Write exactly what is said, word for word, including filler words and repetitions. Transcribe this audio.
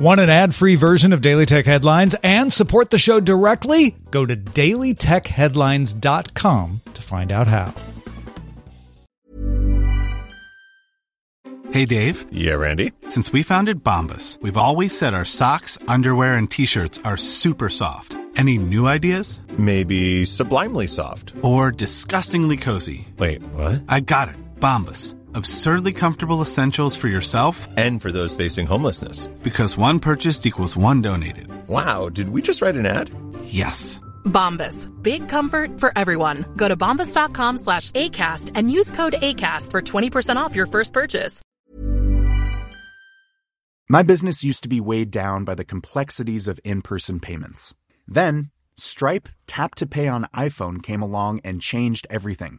Want an ad-free version of Daily Tech Headlines and support the show directly? Go to daily tech headlines dot com to find out how. Hey, Dave. Yeah, Randy. Since we founded Bombas, we've always said our socks, underwear, and T-shirts are super soft. Any new ideas? Maybe sublimely soft. Or disgustingly cozy. Wait, what? I got it. Bombas. Absurdly comfortable essentials for yourself. And for those facing homelessness. Because one purchased equals one donated. Wow, did we just write an ad? Yes. Bombas. Big comfort for everyone. Go to bombas dot com slash ACAST and use code ACAST for twenty percent off your first purchase. My business used to be weighed down by the complexities of in-person payments. Then, Stripe Tap to Pay on iPhone came along and changed everything.